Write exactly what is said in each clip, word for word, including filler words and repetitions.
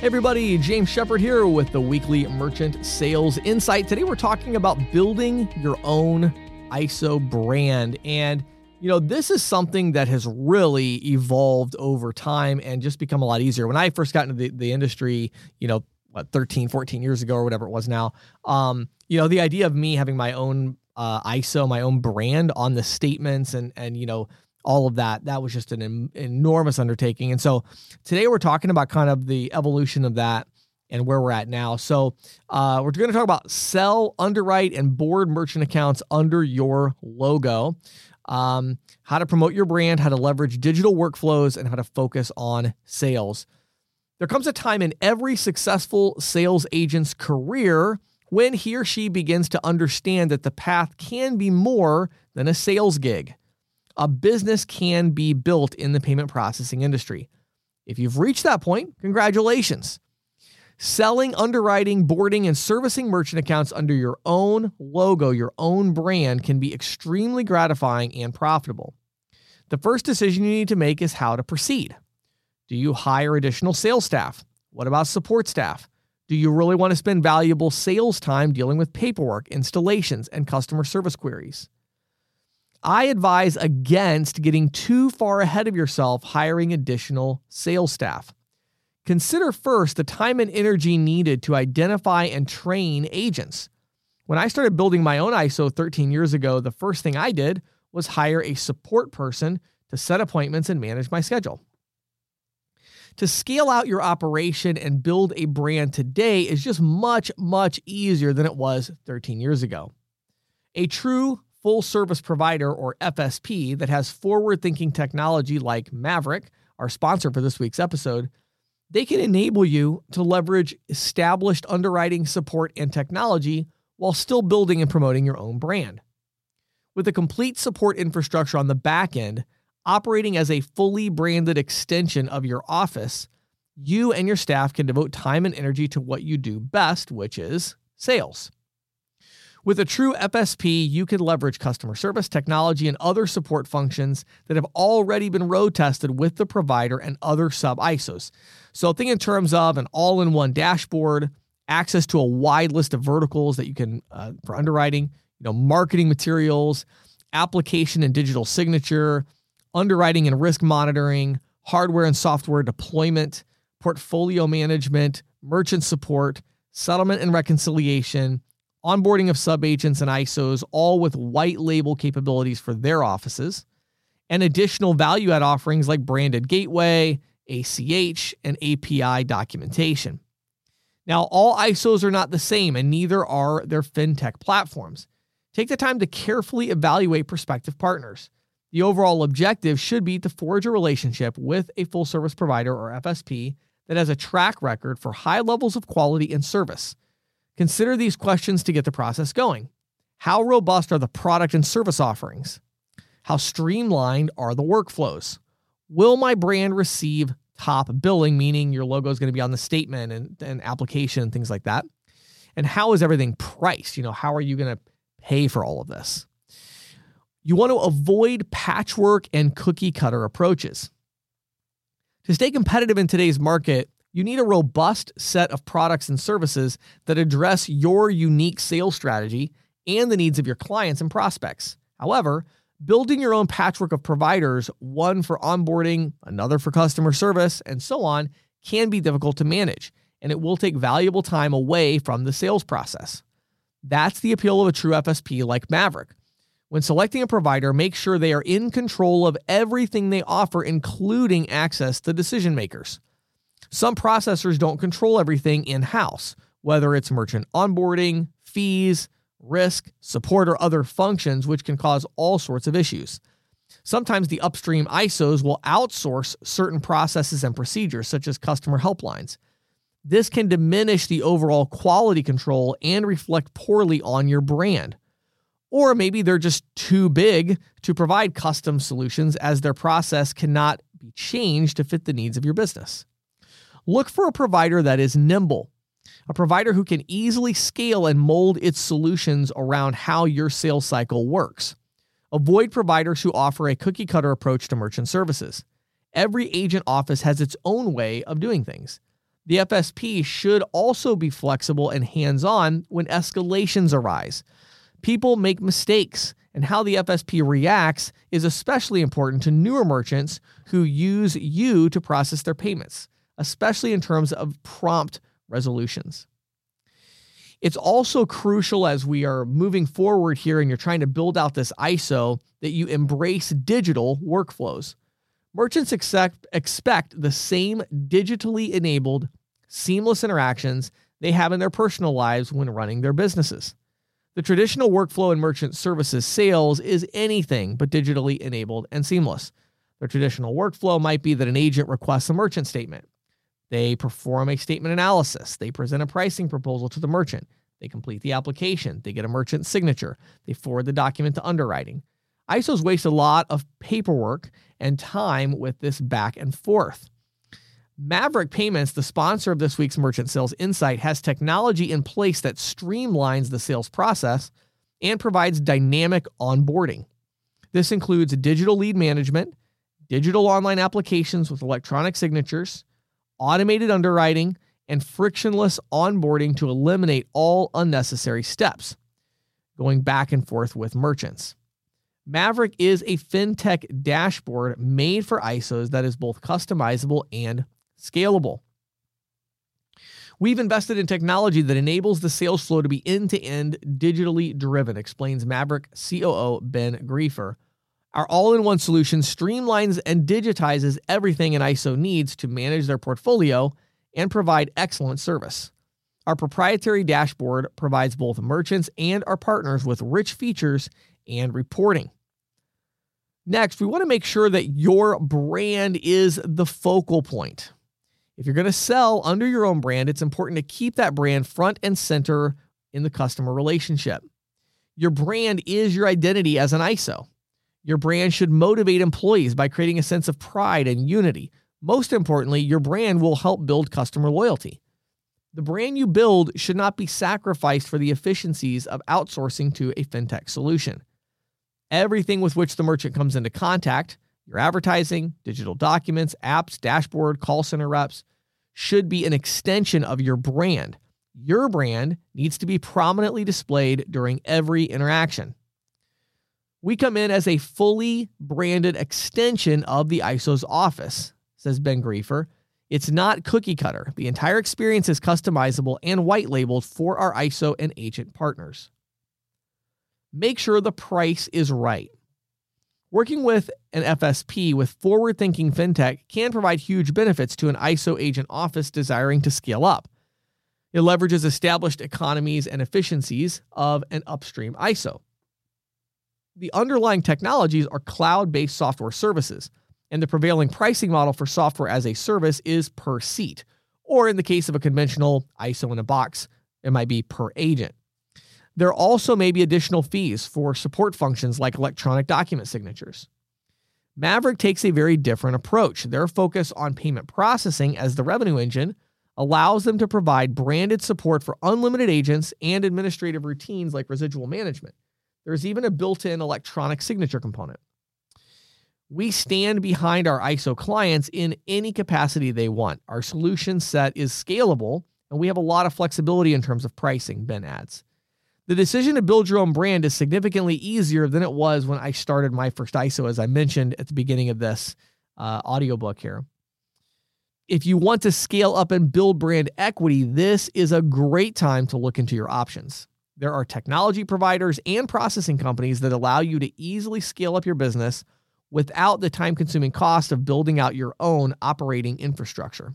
Hey everybody, James Shepherd here with the Weekly Merchant Sales Insight. Today we're talking about building your own I S O brand. And, you know, this is something that has really evolved over time and just become a lot easier. When I first got into the, the industry, you know, what, thirteen, fourteen years ago or whatever it was now, um, you know, the idea of me having my own uh, I S O, my own brand on the statements and, and you know, all of that, that was just an em- enormous undertaking. And so today we're talking about kind of the evolution of that and where we're at now. So uh, we're going to talk about sell, underwrite, and board merchant accounts under your logo, um, how to promote your brand, how to leverage digital workflows, and how to focus on sales. There comes a time in every successful sales agent's career when he or she begins to understand that the path can be more than a sales gig. A business can be built in the payment processing industry. If you've reached that point, congratulations. Selling, underwriting, boarding, and servicing merchant accounts under your own logo, your own brand, can be extremely gratifying and profitable. The first decision you need to make is how to proceed. Do you hire additional sales staff? What about support staff? Do you really want to spend valuable sales time dealing with paperwork, installations, and customer service queries? I advise against getting too far ahead of yourself hiring additional sales staff. Consider first the time and energy needed to identify and train agents. When I started building my own I S O thirteen years ago, the first thing I did was hire a support person to set appointments and manage my schedule. To scale out your operation and build a brand today is just much, much easier than it was thirteen years ago. A true full service provider, or F S P, that has forward-thinking technology like Maverick, our sponsor for this week's episode, they can enable you to leverage established underwriting, support, and technology while still building and promoting your own brand. With a complete support infrastructure on the back end, operating as a fully branded extension of your office, you and your staff can devote time and energy to what you do best, which is sales. With a true F S P, you can leverage customer service, technology, and other support functions that have already been road tested with the provider and other sub-I S Os. So think in terms of an all-in-one dashboard, access to a wide list of verticals that you can, uh, for underwriting, you know, marketing materials, application and digital signature, underwriting and risk monitoring, hardware and software deployment, portfolio management, merchant support, settlement and reconciliation, onboarding of subagents and I S Os, all with white label capabilities for their offices, and additional value-add offerings like branded gateway, A C H, and A P I documentation. Now, all I S Os are not the same, and neither are their fintech platforms. Take the time to carefully evaluate prospective partners. The overall objective should be to forge a relationship with a full-service provider, or F S P, that has a track record for high levels of quality and service. Consider these questions to get the process going. How robust are the product and service offerings? How streamlined are the workflows? Will my brand receive top billing, meaning your logo is going to be on the statement and, and application and things like that? And how is everything priced? You know, how are you going to pay for all of this? You want to avoid patchwork and cookie cutter approaches. To stay competitive in today's market, you need a robust set of products and services that address your unique sales strategy and the needs of your clients and prospects. However, building your own patchwork of providers, one for onboarding, another for customer service, and so on, can be difficult to manage, and it will take valuable time away from the sales process. That's the appeal of a true F S P like Maverick. When selecting a provider, make sure they are in control of everything they offer, including access to decision makers. Some processors don't control everything in-house, whether it's merchant onboarding, fees, risk, support, or other functions, which can cause all sorts of issues. Sometimes the upstream I S Os will outsource certain processes and procedures, such as customer helplines. This can diminish the overall quality control and reflect poorly on your brand. Or maybe they're just too big to provide custom solutions, as their process cannot be changed to fit the needs of your business. Look for a provider that is nimble, a provider who can easily scale and mold its solutions around how your sales cycle works. Avoid providers who offer a cookie-cutter approach to merchant services. Every agent office has its own way of doing things. The F S P should also be flexible and hands-on when escalations arise. People make mistakes, and how the F S P reacts is especially important to newer merchants who use you to process their payments, especially in terms of prompt resolutions. It's also crucial as we are moving forward here and you're trying to build out this I S O that you embrace digital workflows. Merchants expect, expect the same digitally enabled, seamless interactions they have in their personal lives when running their businesses. The traditional workflow in merchant services sales is anything but digitally enabled and seamless. The traditional workflow might be that an agent requests a merchant statement. They perform a statement analysis. They present a pricing proposal to the merchant. They complete the application. They get a merchant signature. They forward the document to underwriting. I S Os waste a lot of paperwork and time with this back and forth. Maverick Payments, the sponsor of this week's Merchant Sales Insight, has technology in place that streamlines the sales process and provides dynamic onboarding. This includes digital lead management, digital online applications with electronic signatures, automated underwriting, and frictionless onboarding to eliminate all unnecessary steps, going back and forth with merchants. Maverick is a fintech dashboard made for I S Os that is both customizable and scalable. We've invested in technology that enables the sales flow to be end-to-end digitally driven, explains Maverick C O O Ben Greifer. Our all-in-one solution streamlines and digitizes everything an I S O needs to manage their portfolio and provide excellent service. Our proprietary dashboard provides both merchants and our partners with rich features and reporting. Next, we want to make sure that your brand is the focal point. If you're going to sell under your own brand, it's important to keep that brand front and center in the customer relationship. Your brand is your identity as an I S O. Your brand should motivate employees by creating a sense of pride and unity. Most importantly, your brand will help build customer loyalty. The brand you build should not be sacrificed for the efficiencies of outsourcing to a fintech solution. Everything with which the merchant comes into contact, your advertising, digital documents, apps, dashboard, call center reps, should be an extension of your brand. Your brand needs to be prominently displayed during every interaction. We come in as a fully branded extension of the I S O's office, says Ben Greifer. It's not cookie cutter. The entire experience is customizable and white labeled for our I S O and agent partners. Make sure the price is right. Working with an F S P with forward-thinking fintech can provide huge benefits to an I S O agent office desiring to scale up. It leverages established economies and efficiencies of an upstream I S O. The underlying technologies are cloud-based software services, and the prevailing pricing model for software as a service is per seat, or in the case of a conventional I S O in a box, it might be per agent. There also may be additional fees for support functions like electronic document signatures. Maverick takes a very different approach. Their focus on payment processing as the revenue engine allows them to provide branded support for unlimited agents and administrative routines like residual management. There's even a built-in electronic signature component. We stand behind our I S O clients in any capacity they want. Our solution set is scalable, and we have a lot of flexibility in terms of pricing, Ben adds. The decision to build your own brand is significantly easier than it was when I started my first I S O, as I mentioned at the beginning of this uh, audiobook here. If you want to scale up and build brand equity, this is a great time to look into your options. There are technology providers and processing companies that allow you to easily scale up your business without the time-consuming cost of building out your own operating infrastructure.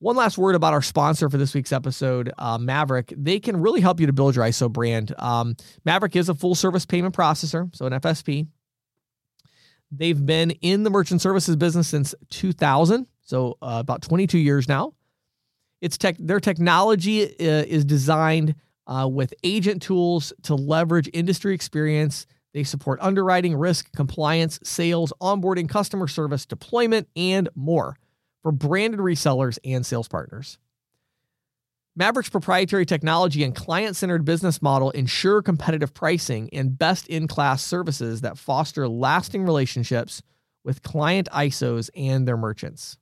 One last word about our sponsor for this week's episode, uh, Maverick. They can really help you to build your I S O brand. Um, Maverick is a full-service payment processor, so an F S P. They've been in the merchant services business since two thousand, so uh, about twenty-two years now. It's tech, their technology is designed uh, with agent tools to leverage industry experience. They support underwriting, risk, compliance, sales, onboarding, customer service, deployment, and more for branded resellers and sales partners. Maverick's proprietary technology and client-centered business model ensure competitive pricing and best-in-class services that foster lasting relationships with client I S Os and their merchants.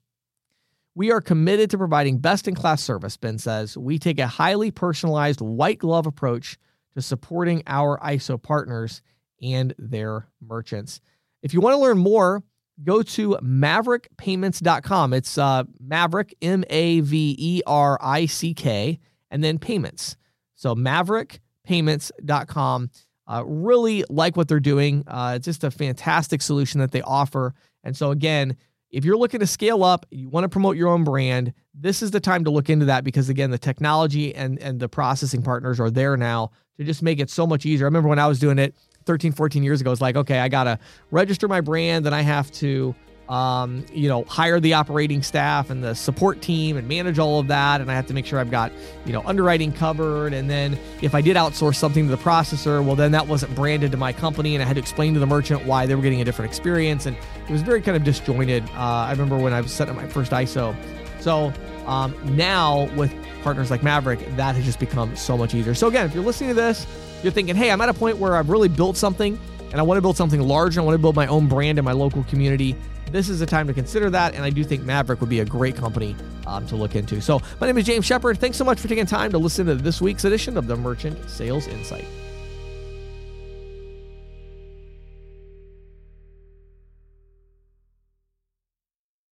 We are committed to providing best-in-class service, Ben says. We take a highly personalized white-glove approach to supporting our I S O partners and their merchants. If you want to learn more, go to maverick payments dot com. It's uh, Maverick, M A V E R I C K, and then payments. So maverick payments dot com. Uh, really like what they're doing. Uh, it's just a fantastic solution that they offer. And so again, if you're looking to scale up, you want to promote your own brand, this is the time to look into that because, again, the technology and, and the processing partners are there now to just make it so much easier. I remember when I was doing it thirteen, fourteen years ago, it's like, okay, I got to register my brand and I have to, um, you know, hire the operating staff and the support team and manage all of that. And I have to make sure I've got, you know, underwriting covered. And then if I did outsource something to the processor, well, then that wasn't branded to my company. And I had to explain to the merchant why they were getting a different experience. And it was very kind of disjointed. Uh, I remember when I was setting up my first I S O. So um, now with partners like Maverick, that has just become so much easier. So again, if you're listening to this, you're thinking, hey, I'm at a point where I've really built something and I want to build something large and I want to build my own brand in my local community, this is the time to consider that. And I do think Maverick would be a great company um, to look into. So my name is James Shepherd. Thanks so much for taking time to listen to this week's edition of the Merchant Sales Insight.